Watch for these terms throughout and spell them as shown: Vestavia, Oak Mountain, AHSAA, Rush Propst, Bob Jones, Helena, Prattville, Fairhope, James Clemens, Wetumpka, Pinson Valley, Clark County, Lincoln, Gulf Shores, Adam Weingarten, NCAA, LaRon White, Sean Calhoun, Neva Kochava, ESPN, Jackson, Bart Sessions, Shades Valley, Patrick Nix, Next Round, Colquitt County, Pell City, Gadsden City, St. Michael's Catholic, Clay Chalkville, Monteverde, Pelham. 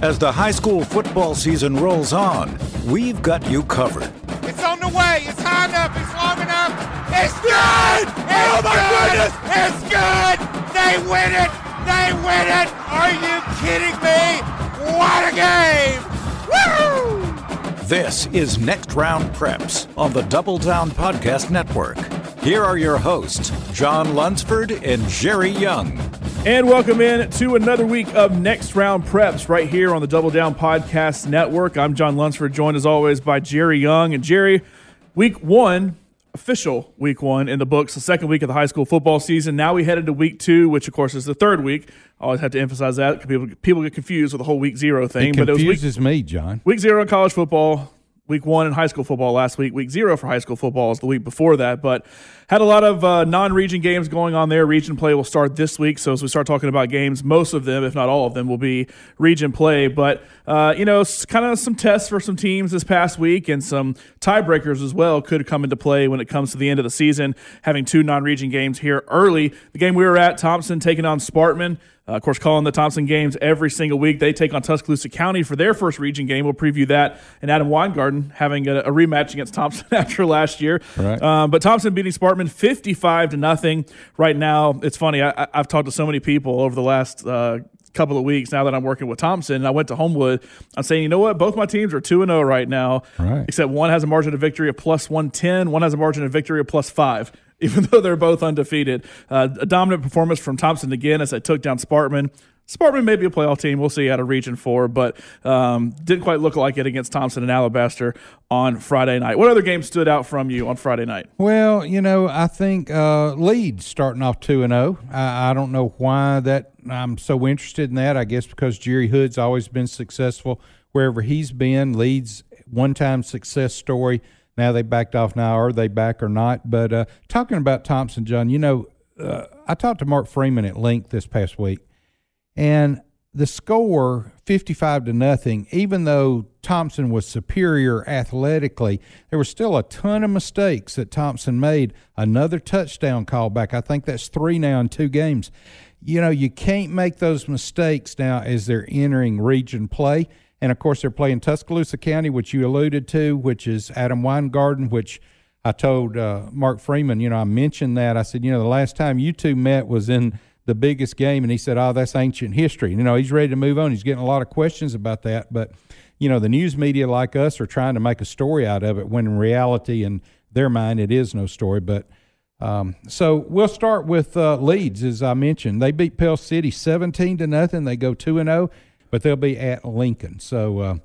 As the high school football season rolls on, we've got you covered. It's on the way, it's high enough, it's long enough, it's good! It's oh my goodness! It's good! They win it! They win it! Are you kidding me? What a game! Woo! This is Next Round Preps on the Double Down Podcast Network. Here are your hosts, Jon Lunceford and Jerry Young. And welcome in to another week of Next Round Preps right here on the Double Down Podcast Network. I'm Jon Lunceford, joined as always by Jerry Young. And Jerry, week one, official week one in the books, the second week of the high school football season. Now we headed to week two, which of course is the third week. I always have to emphasize that because people get confused with the whole week zero thing. It confuses me, John. Week zero in college football. Week one in high school football last week. Week zero for high school football is the week before that. But had a lot of non-region games going on there. Region play will start this week. So as we start talking about games, most of them, if not all of them, will be region play. But, you know, kind of some tests for some teams this past week, and some tiebreakers as well could come into play when it comes to the end of the season, having two non-region games here early. The game we were at, Thompson taking on Sparkman. Of course, calling the Thompson games every single week. They take on Tuscaloosa County for their first region game. We'll preview that. And Adam Weingarten having a rematch against Thompson after last year. Right. But Thompson beating Sparkman 55-0 right now. It's funny. I've talked to so many people over the last couple of weeks now that I'm working with Thompson, and I went to Homewood. I'm saying, you know what? Both my teams are 2-0 right now, right, except one has a margin of victory of plus 110. One has a margin of victory of plus 5. Even though they're both undefeated. A dominant performance from Thompson again as they took down Sparkman. Sparkman may be a playoff team. We'll see out of Region 4, but didn't quite look like it against Thompson and Alabaster on Friday night. What other game stood out from you on Friday night? Well, you know, I think Leeds starting off 2-0. I don't know why that I'm so interested in that. I guess because Jerry Hood's always been successful wherever he's been. Leeds, one-time success story. Now they backed off. Now are they back or not? But talking about Thompson, John, you know, I talked to Mark Freeman at length this past week, and the score 55-0. Even though Thompson was superior athletically, there was still a ton of mistakes that Thompson made. Another touchdown callback. I think that's 3 now in 2 games. You know, you can't make those mistakes now as they're entering region play. And, of course, they're playing Tuscaloosa County, which you alluded to, which is Adam Weingarten, which I told Mark Freeman, you know, I mentioned that. I said, you know, the last time you two met was in the biggest game, and he said, oh, that's ancient history. And, you know, he's ready to move on. He's getting a lot of questions about that. But, you know, the news media like us are trying to make a story out of it when in reality, in their mind, it is no story. But so we'll start with Leeds, as I mentioned. They beat Pell City 17-0. They go 2-0. But they'll be at Lincoln. So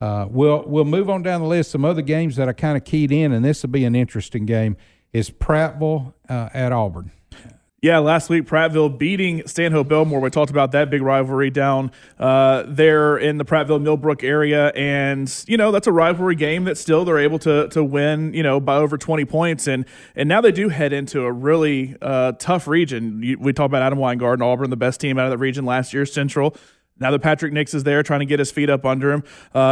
we'll move on down the list. Some other games that I kind of keyed in, and this will be an interesting game, is Prattville at Auburn. Yeah, last week, Prattville beating Stanhope Belmore. We talked about that big rivalry down there in the Prattville-Millbrook area. And, you know, that's a rivalry game that still they're able to win, you know, by over 20 points. And now they do head into a really tough region. We talked about Adam Weingarten, Auburn, the best team out of the region last year, Central. Now that Patrick Nix is there trying to get his feet up under him,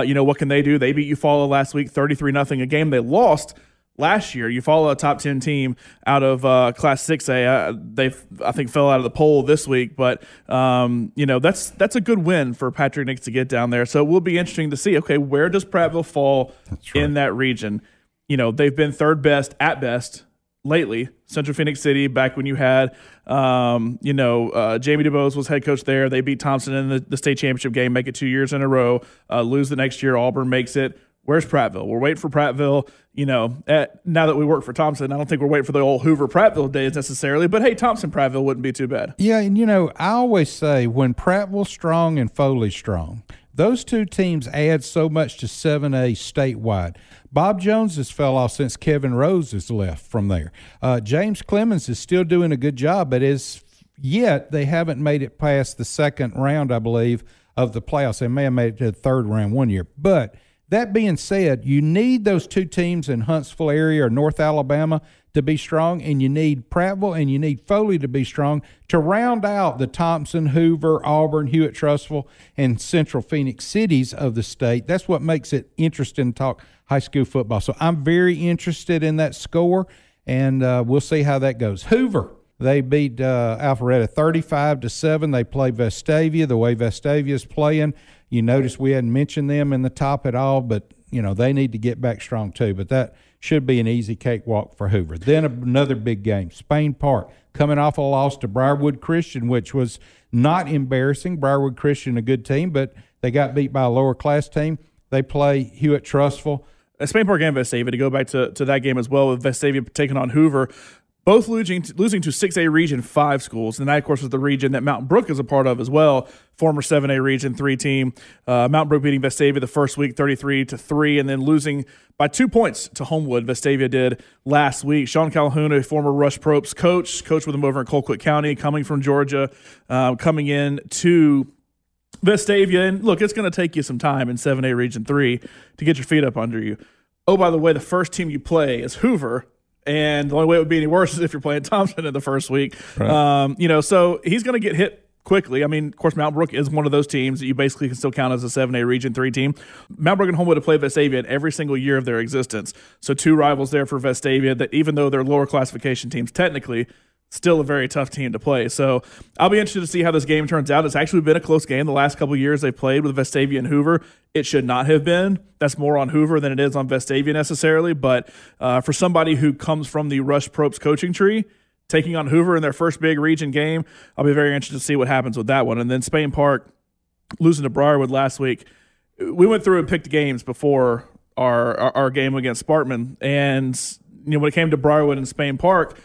you know, what can they do? They beat Eufaula last week 33-0, a game they lost last year. Eufaula, a top 10 team out of Class 6A. I think fell out of the poll this week, but, you know, that's a good win for Patrick Nix to get down there. So it will be interesting to see, okay, where does Prattville fall in that region? You know, they've been third best at best lately. Central Phoenix City, back when you had, Jamie DuBose was head coach there. They beat Thompson in the state championship game, make it 2 years in a row, lose the next year. Auburn makes it. Where's Prattville? We're waiting for Prattville. You know, now that we work for Thompson, I don't think we're waiting for the old Hoover-Prattville days necessarily, but hey, Thompson-Prattville wouldn't be too bad. Yeah, and you know, I always say when Prattville's strong and Foley's strong, those two teams add so much to 7A statewide. Bob Jones has fell off since Kevin Rose has left from there. James Clemens is still doing a good job, but as yet they haven't made it past the second round, I believe, of the playoffs. They may have made it to the third round one year. But that being said, you need those two teams in Huntsville area or North Alabama to be strong, and you need Prattville and you need Foley to be strong to round out the Thompson, Hoover, Auburn, Hewitt-Trussville, and Central Phoenix cities of the state. That's what makes it interesting to talk high school football. So I'm very interested in that score, and we'll see how that goes. Hoover They beat Alpharetta 35-7. They play Vestavia the way Vestavia's playing. You notice we hadn't mentioned them in the top at all, but, you know, they need to get back strong too. But that should be an easy cakewalk for Hoover. Then another big game, Spain Park, coming off a loss to Briarwood Christian, which was not embarrassing. Briarwood Christian, a good team, but they got beat by a lower-class team. They play Hewitt-Trussville. Spain Park and Vestavia, to go back to that game as well, with Vestavia taking on Hoover, both losing to 6A Region 5 schools. And that, of course, was the region that Mountain Brook is a part of as well, former 7A Region 3 team. Mountain Brook beating Vestavia the first week 33-3 and then losing by 2 points to Homewood. Vestavia did last week. Sean Calhoun, a former Rush Propst coach with him over in Colquitt County, coming from Georgia, coming in to Vestavia. And, look, it's going to take you some time in 7A Region 3 to get your feet up under you. Oh, by the way, the first team you play is Hoover. And the only way it would be any worse is if you're playing Thompson in the first week. Right. You know, so he's going to get hit quickly. I mean, of course, Mountain Brook is one of those teams that you basically can still count as a 7A Region 3 team. Mountain Brook and Homewood have played Vestavia in every single year of their existence. So two rivals there for Vestavia that, even though they're lower classification teams technically, still a very tough team to play. So I'll be interested to see how this game turns out. It's actually been a close game the last couple of years they played with Vestavia and Hoover. It should not have been. That's more on Hoover than it is on Vestavia necessarily. But for somebody who comes from the Rush Propst coaching tree, taking on Hoover in their first big region game, I'll be very interested to see what happens with that one. And then Spain Park losing to Briarwood last week. We went through and picked games before our game against Sparkman. And you know, when it came to Briarwood and Spain Park,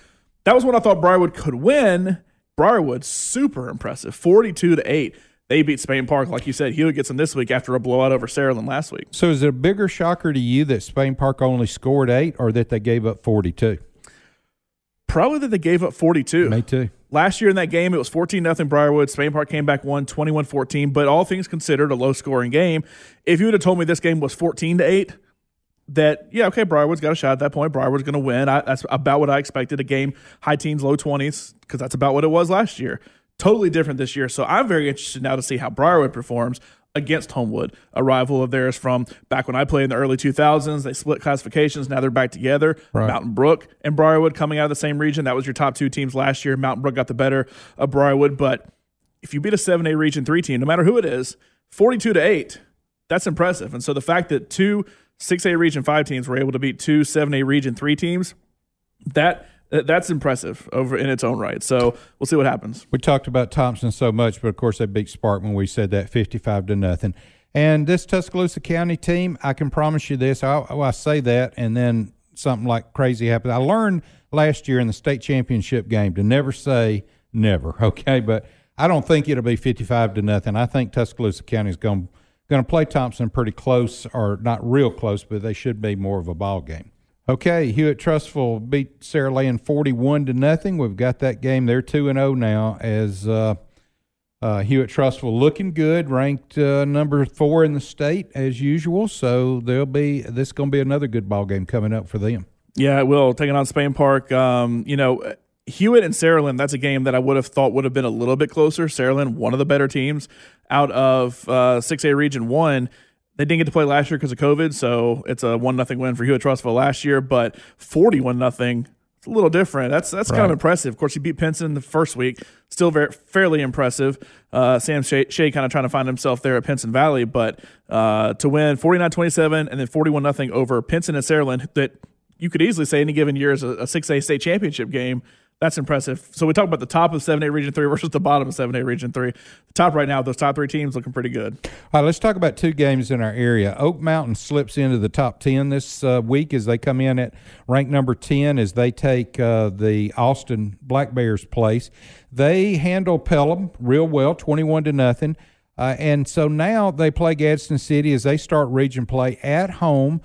that was when I thought Briarwood could win. Briarwood, super impressive, 42-8. They beat Spain Park, like you said. Hewitt gets them this week after a blowout over Saraland last week. So is it a bigger shocker to you that Spain Park only scored 8 or that they gave up 42? Probably that they gave up 42. Me too. Last year in that game, it was 14-0 Briarwood. Spain Park came back, won 21-14, but all things considered, a low-scoring game. If you would have told me this game was 14-8, that, yeah, okay, Briarwood's got a shot at that point. Briarwood's going to win. That's about what I expected, a game high teens, low 20s, because that's about what it was last year. Totally different this year. So I'm very interested now to see how Briarwood performs against Homewood, a rival of theirs from back when I played in the early 2000s. They split classifications. Now they're back together. Right. Mountain Brook and Briarwood coming out of the same region. That was your top two teams last year. Mountain Brook got the better of Briarwood. But if you beat a 7A Region 3 team, no matter who it is, 42-8, that's impressive. And so the fact that two 6A Region 5 teams were able to beat two 7A Region 3 teams, that's impressive over in its own right. So we'll see what happens. We talked about Thompson so much, but of course they beat Sparkman. We said that 55-0. And this Tuscaloosa County team, I can promise you this. I say that, and then something like crazy happened. I learned last year in the state championship game to never say never, okay? But I don't think it'll be 55-0. I think Tuscaloosa County is going to play Thompson pretty close, or not real close, but they should be more of a ball game. Okay, Hewitt-Trussville beat Saraland 41-0. We've got that game. They're 2-0 now, as Hewitt-Trussville looking good, ranked number 4 in the state as usual. So this is going to be another good ball game coming up for them. Yeah, it will. Taking on Spain Park, you know, Hewitt and Saraland, that's a game that I would have thought would have been a little bit closer. Saraland, one of the better teams out of 6A Region 1. They didn't get to play last year because of COVID, so it's a 1-0 win for Hewitt-Trussville last year, but 41-0, it's a little different. That's right. Kind of impressive. Of course, he beat Pinson the first week, still fairly impressive. Sam Shea kind of trying to find himself there at Pinson Valley, but to win 49-27 and then 41-0 over Pinson and Saraland, that you could easily say any given year is a 6A state championship game. That's impressive. So we talked about the top of 7A Region 3 versus the bottom of 7A Region 3. The top right now, those top three teams looking pretty good. All right, let's talk about two games in our area. Oak Mountain slips into the top 10 this week as they come in at rank number 10 as they take the Austin Black Bears' place. They handle Pelham real well, 21-0. And so now they play Gadsden City as they start region play at home.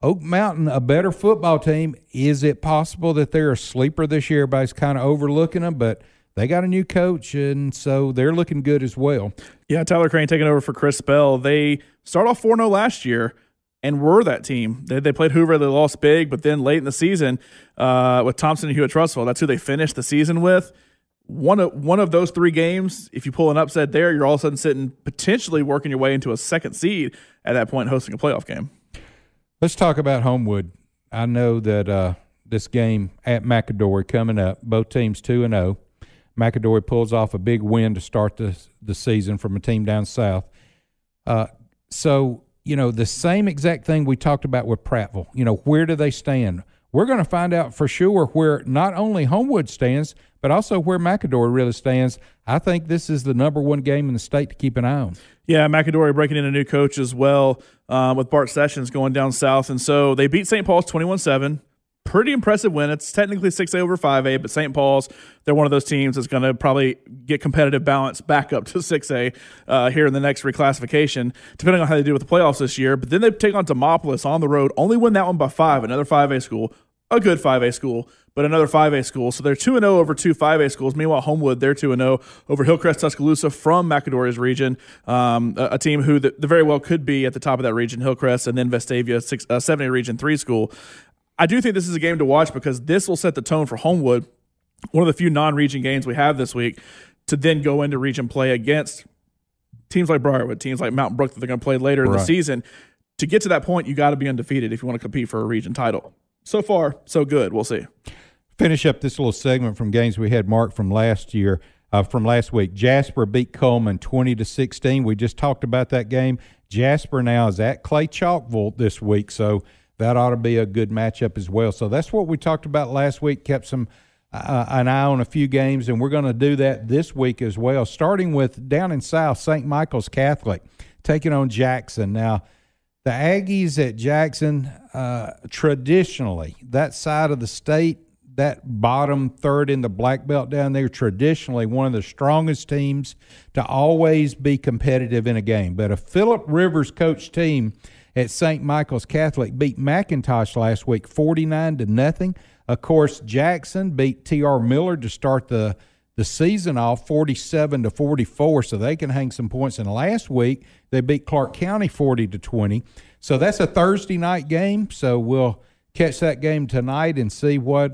Oak Mountain, a better football team. Is it possible that they're a sleeper this year? Everybody's kind of overlooking them, but they got a new coach, and so they're looking good as well. Yeah, Tyler Crane taking over for Chris Bell. They started off 4-0 last year and were that team. They played Hoover. They lost big, but then late in the season with Thompson and Hewitt-Trussville, that's who they finished the season with. One of those three games, if you pull an upset there, you're all of a sudden sitting potentially working your way into a second seed at that point, hosting a playoff game. Let's talk about Homewood. I know that this game at McAdory coming up. Both teams 2-0. McAdory pulls off a big win to start the season from a team down south. So, you know, the same exact thing we talked about with Prattville. You know, where do they stand? We're going to find out for sure where not only Homewood stands, but also where McAdory really stands. I think this is the number one game in the state to keep an eye on. Yeah, McAdory breaking in a new coach as well, with Bart Sessions going down south. And so they beat St. Paul's 21-7. Pretty impressive win. It's technically 6A over 5A, but St. Paul's, they're one of those teams that's going to probably get competitive balance back up to 6A here in the next reclassification, depending on how they do with the playoffs this year. But then they take on Demopolis on the road, only win that one by 5, another 5A school, a good 5A school, but another 5A school. So they're 2-0 over two 5A schools. Meanwhile, Homewood, they're 2-0 over Hillcrest, Tuscaloosa from McAdory's region, a team who the very well could be at the top of that region, Hillcrest, and then Vestavia, 7A Region 3 school. I do think this is a game to watch because this will set the tone for Homewood, one of the few non-region games we have this week, to then go into region play against teams like Briarwood, teams like Mountain Brook that they're going to play later in the season. To get to that point, you got to be undefeated if you want to compete for a region title. So far, so good. We'll see. Finish up this little segment from games we had, Mark, from last week. Jasper beat Coleman 20-16. We just talked about that game. Jasper now is at Clay Chalkville this week, so that ought to be a good matchup as well. So that's what we talked about last week, kept some an eye on a few games, and we're going to do that this week as well, starting with down in South, St. Michael's Catholic taking on Jackson. Now, the Aggies at Jackson, traditionally, that side of the state, that bottom third in the Black Belt down there, traditionally one of the strongest teams to always be competitive in a game. But a Philip Rivers coach team at St. Michael's Catholic beat McIntosh last week 49-0. Of course, Jackson beat T.R. Miller to start the season off 47-44, so they can hang some points. And last week, they beat Clark County 40-20. So that's a Thursday night game, so we'll catch that game tonight and see what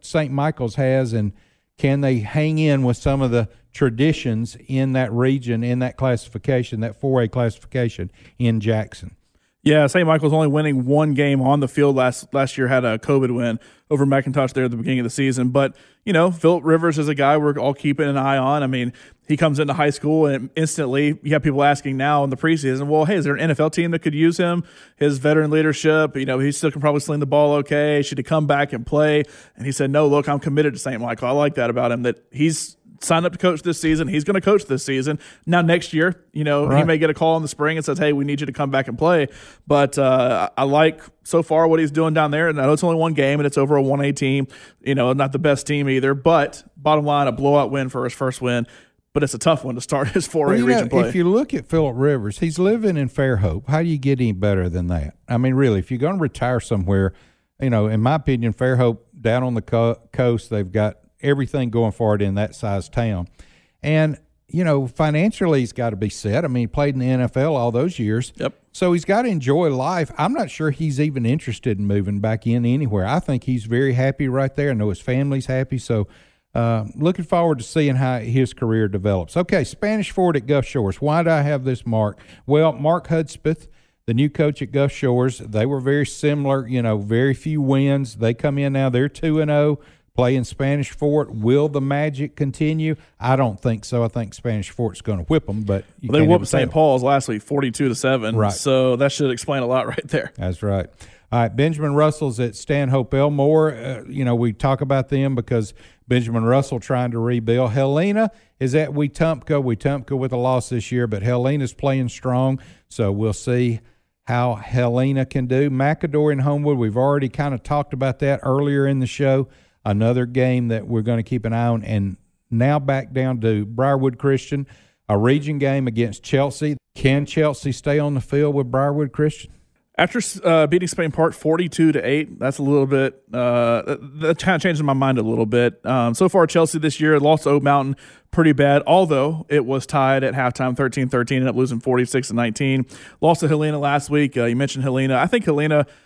St. Michael's has and can they hang in with some of the traditions in that region, in that classification, that 4A classification in Jackson. Yeah, St. Michael's only winning one game on the field last year, had a COVID win over McIntosh there at the beginning of the season. But, you know, Philip Rivers is a guy we're all keeping an eye on. I mean, he comes into high school and instantly you have people asking now in the preseason, well, hey, is there an NFL team that could use him? His veteran leadership, you know, he still can probably sling the ball okay. Should he come back and play? And he said, no, look, I'm committed to St. Michael. I like that about him, that he's signed up to coach this season. He's going to coach this season. Now next year, you know, He may get a call in the spring and says, hey, we need you to come back and play. But I like so far what he's doing down there. And I know it's only one game and it's over a 1A team, you know, not the best team either. But bottom line, a blowout win for his first win. But it's a tough one to start his 4A region play. If you look at Philip Rivers, he's living in Fairhope. How do you get any better than that? I mean, really, if you're going to retire somewhere, you know, in my opinion, Fairhope down on the coast, they've got everything going for it in that size town. And, you know, financially he's got to be set. I mean, he played in the NFL all those years. Yep. So he's got to enjoy life. I'm not sure he's even interested in moving back in anywhere. I think he's very happy right there. I know his family's happy. So looking forward to seeing how his career develops. Okay, Spanish Ford at Gulf Shores. Why do I have this, Mark? Well, Mark Hudspeth, the new coach at Gulf Shores, they were very similar, you know, very few wins. They come in now, they're 2-0. Playing Spanish Fort, will the magic continue? I don't think so. I think Spanish Fort's going to whip them, but they whooped St. Paul's last week, 42-7. Right. So that should explain a lot right there. That's right. All right, Benjamin Russell's at Stanhope Elmore. You know, we talk about them because Benjamin Russell trying to rebuild. Helena is at Wetumpka. Wetumpka with a loss this year, but Helena's playing strong, so we'll see how Helena can do. McAdory and Homewood, we've already kind of talked about that earlier in the show. Another game that we're going to keep an eye on. And now back down to Briarwood Christian, a region game against Chelsea. Can Chelsea stay on the field with Briarwood Christian? After beating Spain Park 42-8, that's a little bit that kind of changed my mind a little bit. So far, Chelsea this year lost to Oak Mountain pretty bad, although it was tied at halftime 13-13, ended up losing 46-19. Lost to Helena last week. You mentioned Helena. I think Helena –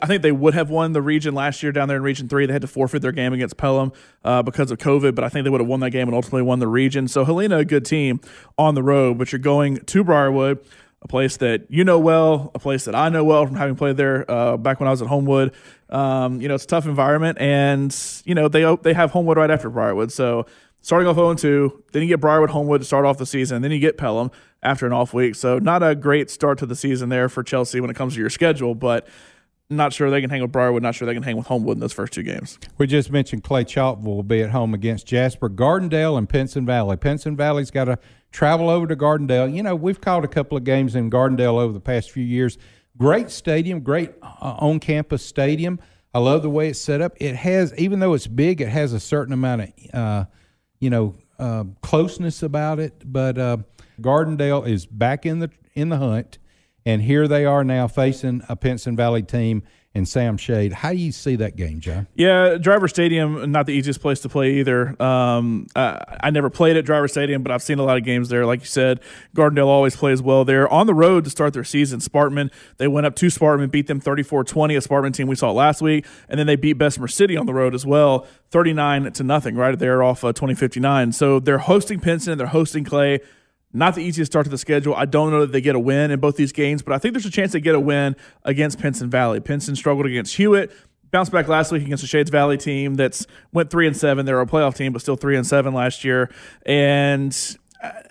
I think they would have won the region last year down there in Region 3. They had to forfeit their game against Pelham because of COVID, but I think they would have won that game and ultimately won the region. So Helena, a good team on the road, but you're going to Briarwood. a place that you know well, a place that I know well from having played there back when I was at Homewood. You know, it's a tough environment, and you know they have Homewood right after Briarwood. So starting off 0-2, then you get Briarwood, Homewood to start off the season, and then you get Pelham after an off week. So not a great start to the season there for Chelsea when it comes to your schedule, but not sure they can hang with Briarwood, not sure they can hang with Homewood in those first two games. We just mentioned Clay Chalkville will be at home against Jasper, Gardendale, and Pinson Valley. Pinson Valley's got to travel over to Gardendale. You know, we've called a couple of games in Gardendale over the past few years. Great stadium, great on-campus stadium. I love the way it's set up. It has, even though it's big, it has a certain amount of, closeness about it. But Gardendale is back in the hunt. And here they are now facing a Pinson Valley team and Sam Shade. How do you see that game, John? Yeah, Driver Stadium, not the easiest place to play either. I never played at Driver Stadium, but I've seen a lot of games there. Like you said, Gardendale always plays well there. On the road to start their season, Sparkman, they went up to Sparkman, beat them 34-20, a Sparkman team we saw last week. And then they beat Bessemer City on the road as well, 39-0, right there off 2059. So they're hosting Pinson and they're hosting Clay. Not the easiest start to the schedule. I don't know that they get a win in both these games, but I think there's a chance they get a win against Pinson Valley. Pinson struggled against Hewitt, bounced back last week against the Shades Valley team that's went 3-7. They were a playoff team, but still 3-7 last year. And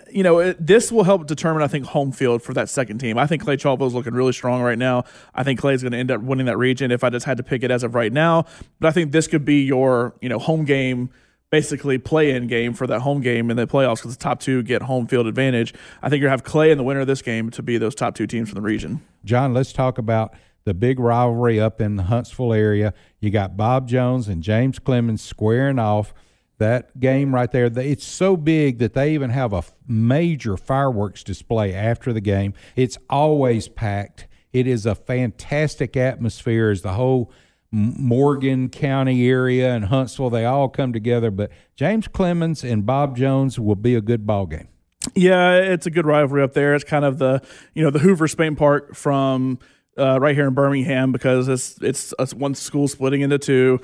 you know, this will help determine, I think, home field for that second team. I think Clay Chalkville is looking really strong right now. I think Clay's going to end up winning that region if I just had to pick it as of right now. But I think this could be your, you know, home game, basically play-in game for that home game in the playoffs because the top two get home field advantage. I think you're going to have Clay and the winner of this game to be those top two teams from the region. John, let's talk about the big rivalry up in the Huntsville area. You got Bob Jones and James Clemens squaring off. That game right there, it's so big that they even have a major fireworks display after the game. It's always packed. It is a fantastic atmosphere as the whole Morgan County area and Huntsville, they all come together. But James Clemens and Bob Jones will be a good ball game. Yeah, it's a good rivalry up there. It's kind of the, you know, the Hoover Spain Park from right here in Birmingham, because it's one school splitting into two.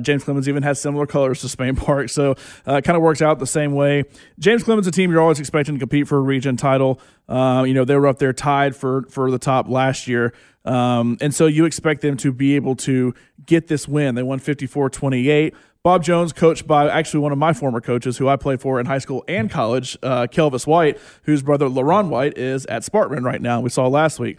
James Clemens even has similar colors to Spain Park, so it kind of works out the same way. James Clemens, a team you're always expecting to compete for a region title. You know, they were up there tied for the top last year. And so you expect them to be able to get this win. They won 54-28. Bob Jones, coached by actually one of my former coaches who I played for in high school and college, Kelvis White, whose brother LaRon White is at Sparkman right now. We saw last week.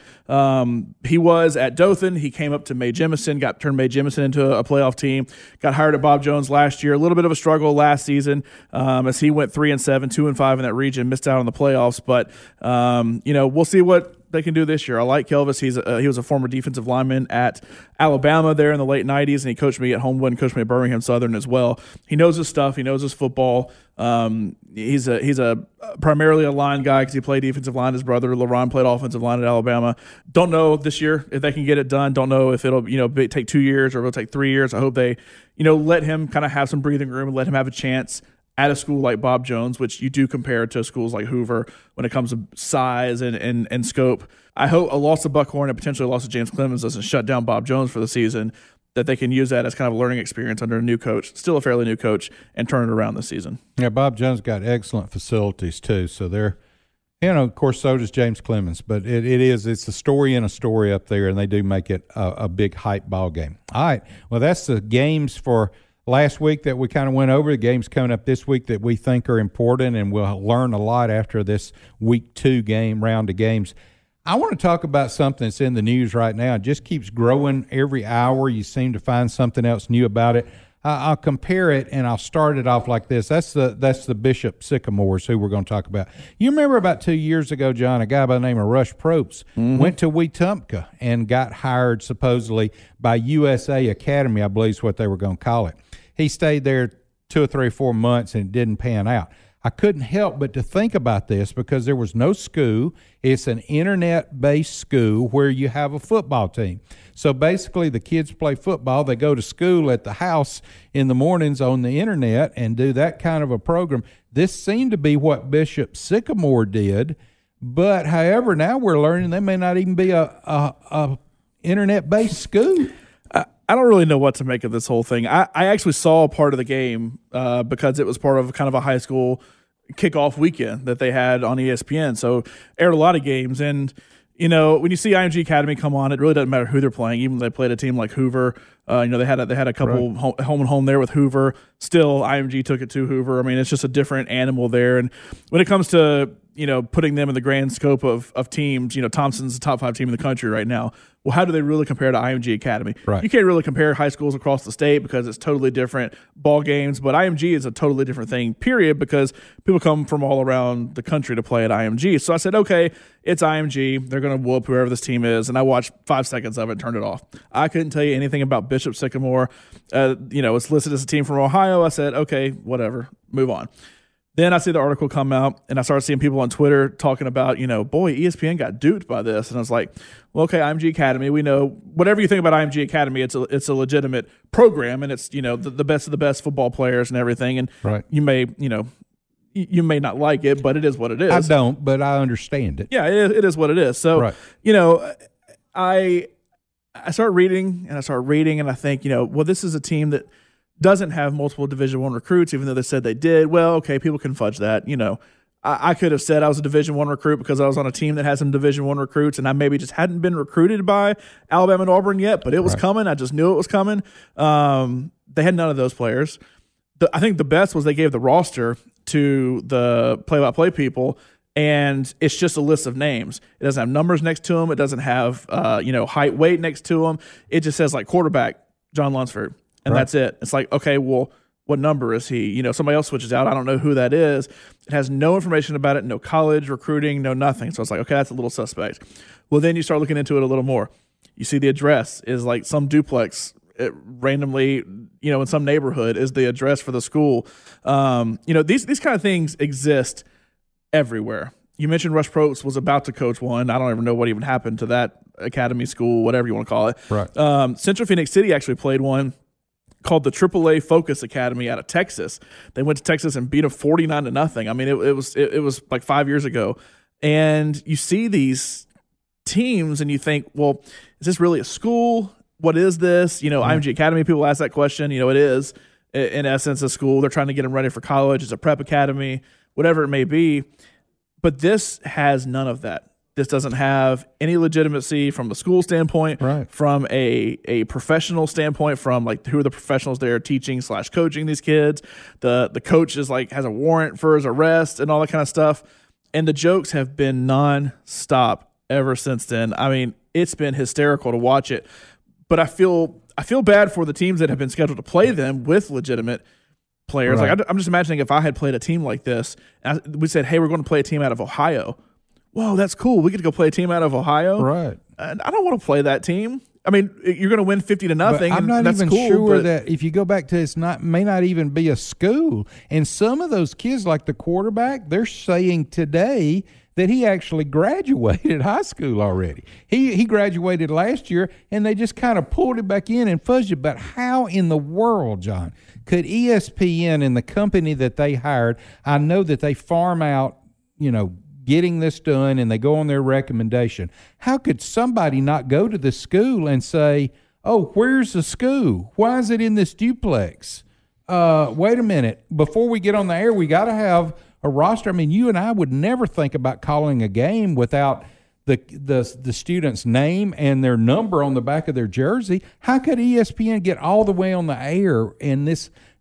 He was at Dothan. He came up to Mae Jemison, turned Mae Jemison into a playoff team, got hired at Bob Jones last year. A little bit of a struggle last season as he went 3-7, 2-5 in that region, missed out on the playoffs. But, you know, we'll see what they can do this year. I like Kelvis. He was a former defensive lineman at Alabama there in the late 90s, and he coached me at Homewood and coached me at Birmingham Southern as well. He knows his stuff. He knows his football. He's a primarily a line guy because he played defensive line. His brother LaRon played offensive line at Alabama. Don't know this year if they can get it done. Don't know if it'll take 2 years or it'll take 3 years. I hope they let him kind of have some breathing room and let him have a chance at a school like Bob Jones, which you do compare to schools like Hoover when it comes to size and scope. I hope a loss to Buckhorn and potentially a loss to James Clemens doesn't shut down Bob Jones for the season, that they can use that as kind of a learning experience under a new coach, still a fairly new coach, and turn it around this season. Yeah, Bob Jones got excellent facilities too, so they're, of course, so does James Clemens, but it's a story in a story up there, and they do make it a big hype ball game. All right, well, that's the games for last week that we kind of went over. The games coming up this week that we think are important, and we'll learn a lot after this week two game round of games. I want to talk about something that's in the news right now. It just keeps growing every hour. You seem to find something else new about it. I'll compare it, and I'll start it off like this. That's the Bishop Sycamores who we're going to talk about. You remember about 2 years ago, John, a guy by the name of Rush Propst went to Wetumpka and got hired supposedly by USA Academy, I believe is what they were going to call it. He stayed there 2 or 3 or 4 months and it didn't pan out. I couldn't help but to think about this because there was no school. It's an internet-based school where you have a football team. So basically the kids play football. They go to school at the house in the mornings on the internet and do that kind of a program. This seemed to be what Bishop Sycamore did, but however, now we're learning they may not even be a internet-based school. I don't really know what to make of this whole thing. I actually saw part of the game because it was part of kind of a high school kickoff weekend that they had on ESPN. So aired a lot of games. And, you know, when you see IMG Academy come on, it really doesn't matter who they're playing. Even if they played a team like Hoover, you know, they had a couple home and home there with Hoover. Still, IMG took it to Hoover. I mean, it's just a different animal there. And when it comes to, you know, putting them in the grand scope of teams, you know, Thompson's the top 5 team in the country right now. Well, how do they really compare to IMG Academy? Right. You can't really compare high schools across the state because it's totally different ball games, but IMG is a totally different thing, period, because people come from all around the country to play at IMG. So I said, okay, it's IMG. They're going to whoop whoever this team is. And I watched 5 seconds of it and turned it off. I couldn't tell you anything about Bishop Sycamore. You know, it's listed as a team from Ohio. I said, okay, whatever, move on. Then I see the article come out, and I started seeing people on Twitter talking about, you know, boy, ESPN got duped by this. And I was like, well, okay, IMG Academy, we know whatever you think about IMG Academy, it's a legitimate program, and it's, you know, the best of the best football players and everything. And right. you may not like it, but it is what it is. I don't, but I understand it. Yeah, it is what it is. So, right. You know, I start reading, and I think, you know, well, this is a team that doesn't have multiple Division I recruits, even though they said they did. Well, okay, people can fudge that. You know, I could have said I was a Division I recruit because I was on a team that had some Division I recruits, and I maybe just hadn't been recruited by Alabama and Auburn yet, but it was coming. I just knew it was coming. They had none of those players. I think the best was they gave the roster to the play-by-play people, and it's just a list of names. It doesn't have numbers next to them. It doesn't have you know, height, weight next to them. It just says, like, quarterback, Jon Lunceford. And that's it. It's like, okay, well, what number is he? You know, somebody else switches out. I don't know who that is. It has no information about it, no college, recruiting, no nothing. So it's like, okay, that's a little suspect. Well, then you start looking into it a little more. You see the address is like some duplex randomly, you know, in some neighborhood is the address for the school. You know, these kind of things exist everywhere. You mentioned Rush Propst was about to coach one. I don't even know what even happened to that academy school, whatever you want to call it. Right. Central Phoenix City actually played one called the AAA Focus Academy out of Texas. They went to Texas and beat them 49-0. I mean, it was like 5 years ago. And you see these teams and you think, well, is this really a school? What is this? You know, IMG Academy, people ask that question. You know, it is, in essence, a school. They're trying to get them ready for college. It's a prep academy, whatever it may be. But this has none of that. This doesn't have any legitimacy from a school standpoint, from a professional standpoint, from like who are the professionals there teaching / coaching these kids. The coach is like has a warrant for his arrest and all that kind of stuff. And the jokes have been nonstop ever since then. I mean, it's been hysterical to watch it. But I feel bad for the teams that have been scheduled to play them with legitimate players. Right. Like I'm just imagining if I had played a team like this, and we said, hey, we're going to play a team out of Ohio. Whoa, that's cool. We get to go play a team out of Ohio. Right. And I don't want to play that team. I mean, you're going to win 50-0. I'm not even sure that if you go back to it's not may not even be a school. And some of those kids, like the quarterback, they're saying today that he actually graduated high school already. He graduated last year, and they just kind of pulled it back in and fudged it. But how in the world, John, could ESPN and the company that they hired, I know that they farm out, you know, getting this done, and they go on their recommendation. How could somebody not go to the school and say, oh, where's the school? Why is it in this duplex? Wait a minute. Before we get on the air, we got to have a roster. I mean, you and I would never think about calling a game without the student's name and their number on the back of their jersey. How could ESPN get all the way on the air and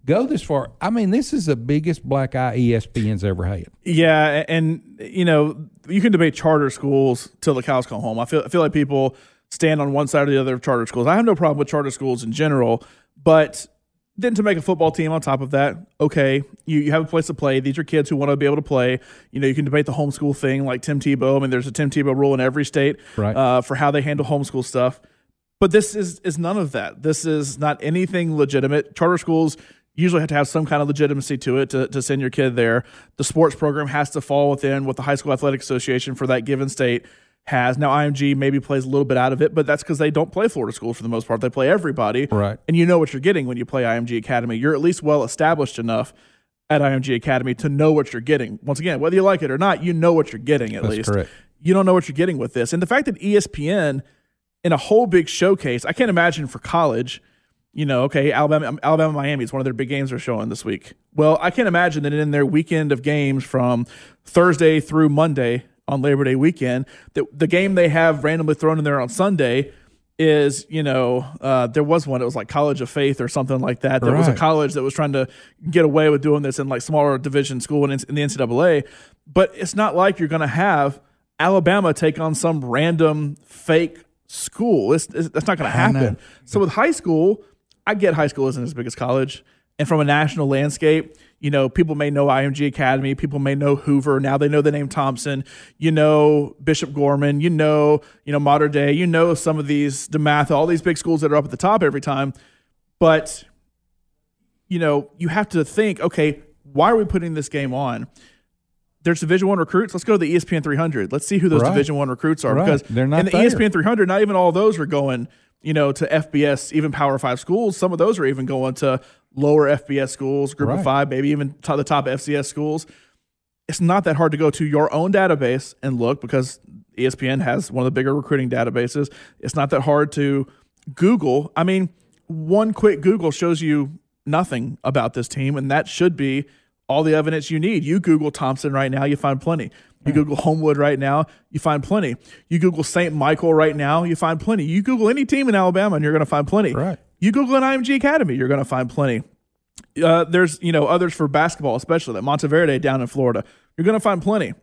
go this far? I mean, this is the biggest black eye ESPN's ever had. Yeah, and, you know, you can debate charter schools till the cows come home. I feel like people stand on one side or the other of charter schools. I have no problem with charter schools in general, but then to make a football team on top of that, okay, you have a place to play. These are kids who want to be able to play. You know, you can debate the homeschool thing like Tim Tebow. I mean, there's a Tim Tebow rule in every state for how they handle homeschool stuff. But this is none of that. This is not anything legitimate. Charter schools usually have to have some kind of legitimacy to it to send your kid there. The sports program has to fall within what the High School Athletic Association for that given state has. Now, IMG maybe plays a little bit out of it, but that's because they don't play Florida schools for the most part. They play everybody. Right. And you know what you're getting when you play IMG Academy. You're at least well-established enough at IMG Academy to know what you're getting. Once again, whether you like it or not, you know what you're getting at least. That's correct. You don't know what you're getting with this. And the fact that ESPN, in a whole big showcase, I can't imagine for college – you know, okay, Alabama, Miami, it's one of their big games they're showing this week. Well, I can't imagine that in their weekend of games from Thursday through Monday on Labor Day weekend, that the game they have randomly thrown in there on Sunday is, you know, there was one, it was like College of Faith or something like that. There was a college that was trying to get away with doing this in like smaller division school in the NCAA. But it's not like you're going to have Alabama take on some random fake school. That's not going to happen. So with high school, I get high school isn't as big as college. And from a national landscape, you know, people may know IMG Academy. People may know Hoover. Now they know the name Thompson. You know Bishop Gorman. You know Modern Day. You know some of these, DeMatha, all these big schools that are up at the top every time. But, you know, you have to think, okay, why are we putting this game on? There's Division I recruits. Let's go to the ESPN 300. Let's see who those Division I recruits are. Because in the ESPN 300, not even all those are going, you know, to FBS, even Power 5 schools. Some of those are even going to lower FBS schools, Group of Five, maybe even the top FCS schools. It's not that hard to go to your own database and look, because ESPN has one of the bigger recruiting databases. It's not that hard to Google. I mean, one quick Google shows you nothing about this team, and that should be all the evidence you need. You Google Thompson right now, you find plenty. You Google Homewood right now, you find plenty. You Google St. Michael right now, you find plenty. You Google any team in Alabama, and you're going to find plenty. You Google an IMG Academy, you're going to find plenty. There's, you know, others for basketball, especially that Monteverde down in Florida. You're going to find plenty.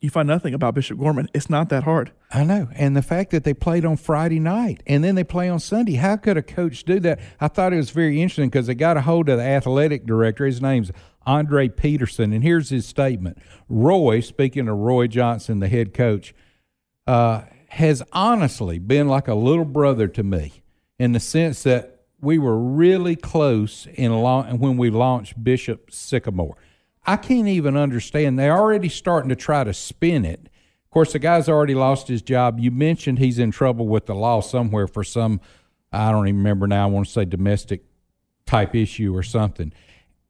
You find nothing about Bishop Gorman. It's not that hard. I know. And the fact that they played on Friday night and then they play on Sunday, how could a coach do that? I thought it was very interesting because they got a hold of the athletic director. His name's Andre Peterson. And here's his statement. Roy, speaking of Roy Johnson, the head coach, has honestly been like a little brother to me, in the sense that we were really close when we launched Bishop Sycamore. I can't even understand. They're already starting to try to spin it. Of course, the guy's already lost his job. You mentioned he's in trouble with the law somewhere for some, I don't even remember now, I want to say domestic-type issue or something.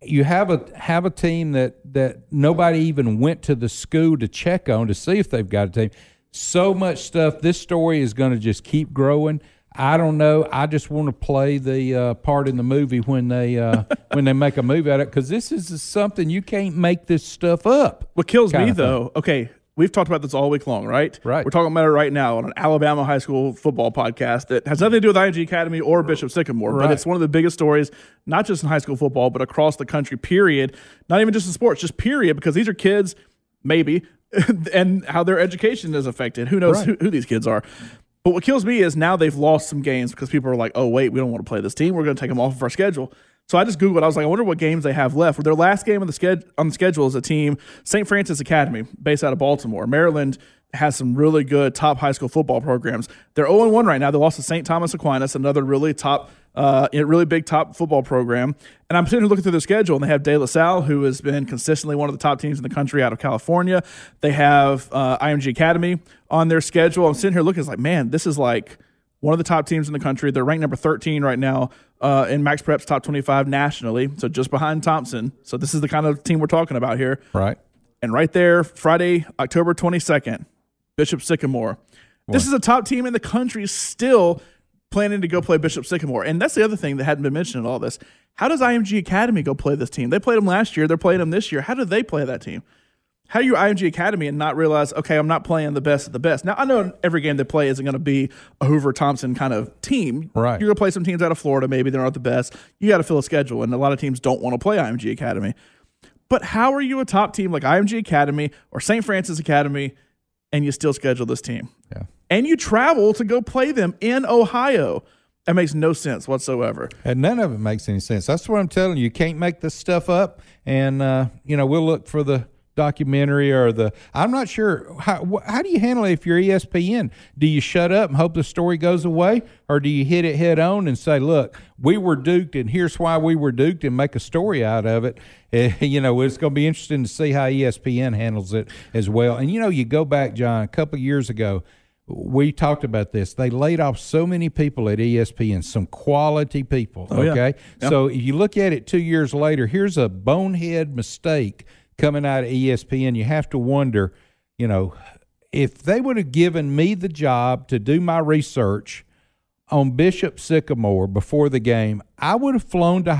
You have a team that nobody even went to the school to check on to see if they've got a team. So much stuff. This story is going to just keep growing. I don't know. I just want to play the part in the movie when they make a movie out of it, because this is something you can't make this stuff up. What kills me though, okay, we've talked about this all week long, right? We're talking about it right now on an Alabama high school football podcast that has nothing to do with IMG Academy or Bishop Sycamore, but it's one of the biggest stories, not just in high school football, but across the country, period. Not even just in sports, just period, because these are kids, maybe, and how their education is affected. Who knows who these kids are? But what kills me is now they've lost some games because people are like, oh, wait, we don't want to play this team. We're going to take them off of our schedule. So I just Googled. I was like, I wonder what games they have left. Well, their last game on the schedule is a team, St. Francis Academy, based out of Baltimore. Maryland has some really good top high school football programs. They're 0-1 right now. They lost to St. Thomas Aquinas, another really top, really big top football program. And I'm sitting here looking through their schedule, and they have De La Salle, who has been consistently one of the top teams in the country out of California. They have IMG Academy on their schedule. I'm sitting here looking. It's like, man, this is like one of the top teams in the country. They're ranked number 13 right now in Max Prep's top 25 nationally, so just behind Thompson. So this is the kind of team we're talking about here. Right. And right there, Friday, October 22nd, Bishop Sycamore. What? This is a top team in the country still planning to go play Bishop Sycamore. And that's the other thing that hadn't been mentioned in all this. How does IMG Academy go play this team? They played them last year. They're playing them this year. How do they play that team? How do you IMG Academy and not realize, okay, I'm not playing the best of the best? Now, I know every game they play isn't going to be a Hoover-Thompson kind of team. Right. You're going to play some teams out of Florida. Maybe they're not the best. You got to fill a schedule, and a lot of teams don't want to play IMG Academy. But how are you a top team like IMG Academy or St. Francis Academy and you still schedule this team? Yeah. And you travel to go play them in Ohio. That makes no sense whatsoever. And none of it makes any sense. That's what I'm telling you. You can't make this stuff up. And, you know, we'll look for the documentary or the – I'm not sure. How do you handle it if you're ESPN? Do you shut up and hope the story goes away? Or do you hit it head on and say, look, we were duked and here's why we were duked, and make a story out of it? You know, it's going to be interesting to see how ESPN handles it as well. And, you know, you go back, John, a couple of years ago, we talked about this. They laid off so many people at ESPN, some quality people, okay? Yeah. So if you look at it 2 years later, here's a bonehead mistake coming out of ESPN. You have to wonder, you know, if they would have given me the job to do my research on Bishop Sycamore before the game, I would have flown to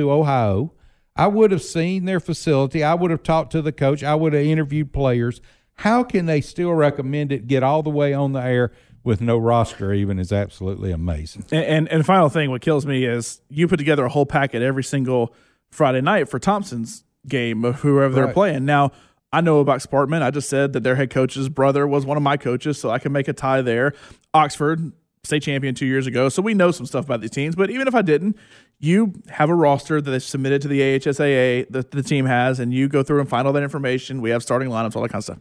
Ohio. I would have seen their facility. I would have talked to the coach. I would have interviewed players. How can they still recommend it, get all the way on the air with no roster even, is absolutely amazing. And final thing, what kills me is you put together a whole packet every single Friday night for Thompson's game of whoever they're playing. Now, I know about Sparkman. I just said that their head coach's brother was one of my coaches, so I can make a tie there. Oxford, state champion 2 years ago, so we know some stuff about these teams. But even if I didn't, you have a roster that is submitted to the AHSAA that the team has, and you go through and find all that information. We have starting lineups, all that kind of stuff.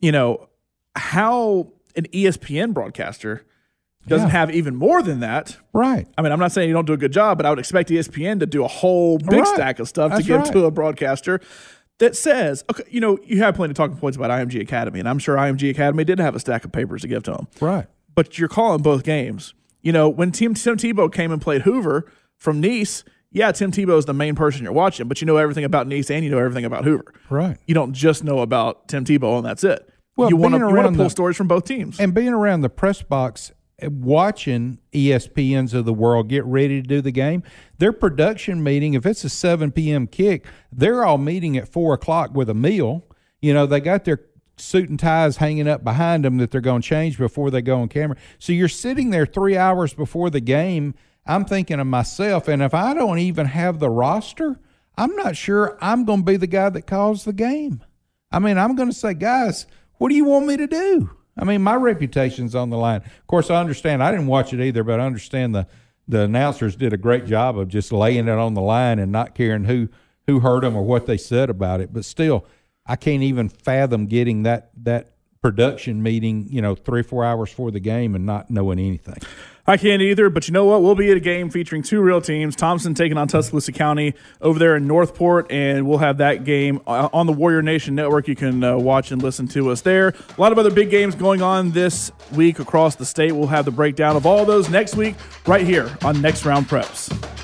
You know, how an ESPN broadcaster doesn't have even more than that. Right. I mean, I'm not saying you don't do a good job, but I would expect ESPN to do a whole big stack of stuff to give to a broadcaster that says, okay, you know, you have plenty of talking points about IMG Academy, and I'm sure IMG Academy did have a stack of papers to give to them. Right. But you're calling both games. You know, when Tim Tebow came and played Hoover from Nice, Tim Tebow is the main person you're watching, but you know everything about Nice and you know everything about Hoover. Right. You don't just know about Tim Tebow and that's it. Well, you want to pull stories from both teams. And being around the press box, watching ESPNs of the world get ready to do the game, their production meeting, if it's a 7 p.m. kick, they're all meeting at 4 o'clock with a meal. You know, they got their suit and ties hanging up behind them that they're going to change before they go on camera. So you're sitting there 3 hours before the game. I'm thinking of myself, and if I don't even have the roster, I'm not sure I'm going to be the guy that calls the game. I mean, I'm going to say, guys, what do you want me to do? I mean, my reputation's on the line. Of course, I understand. I didn't watch it either, but I understand the announcers did a great job of just laying it on the line and not caring who heard them or what they said about it. But still, I can't even fathom getting that production meeting, you know, 3 or 4 hours before the game and not knowing anything. I can't either, but you know what? We'll be at a game featuring two real teams, Thompson taking on Tuscaloosa County over there in Northport, and we'll have that game on the Warrior Nation Network. You can watch and listen to us there. A lot of other big games going on this week across the state. We'll have the breakdown of all those next week right here on Next Round Preps.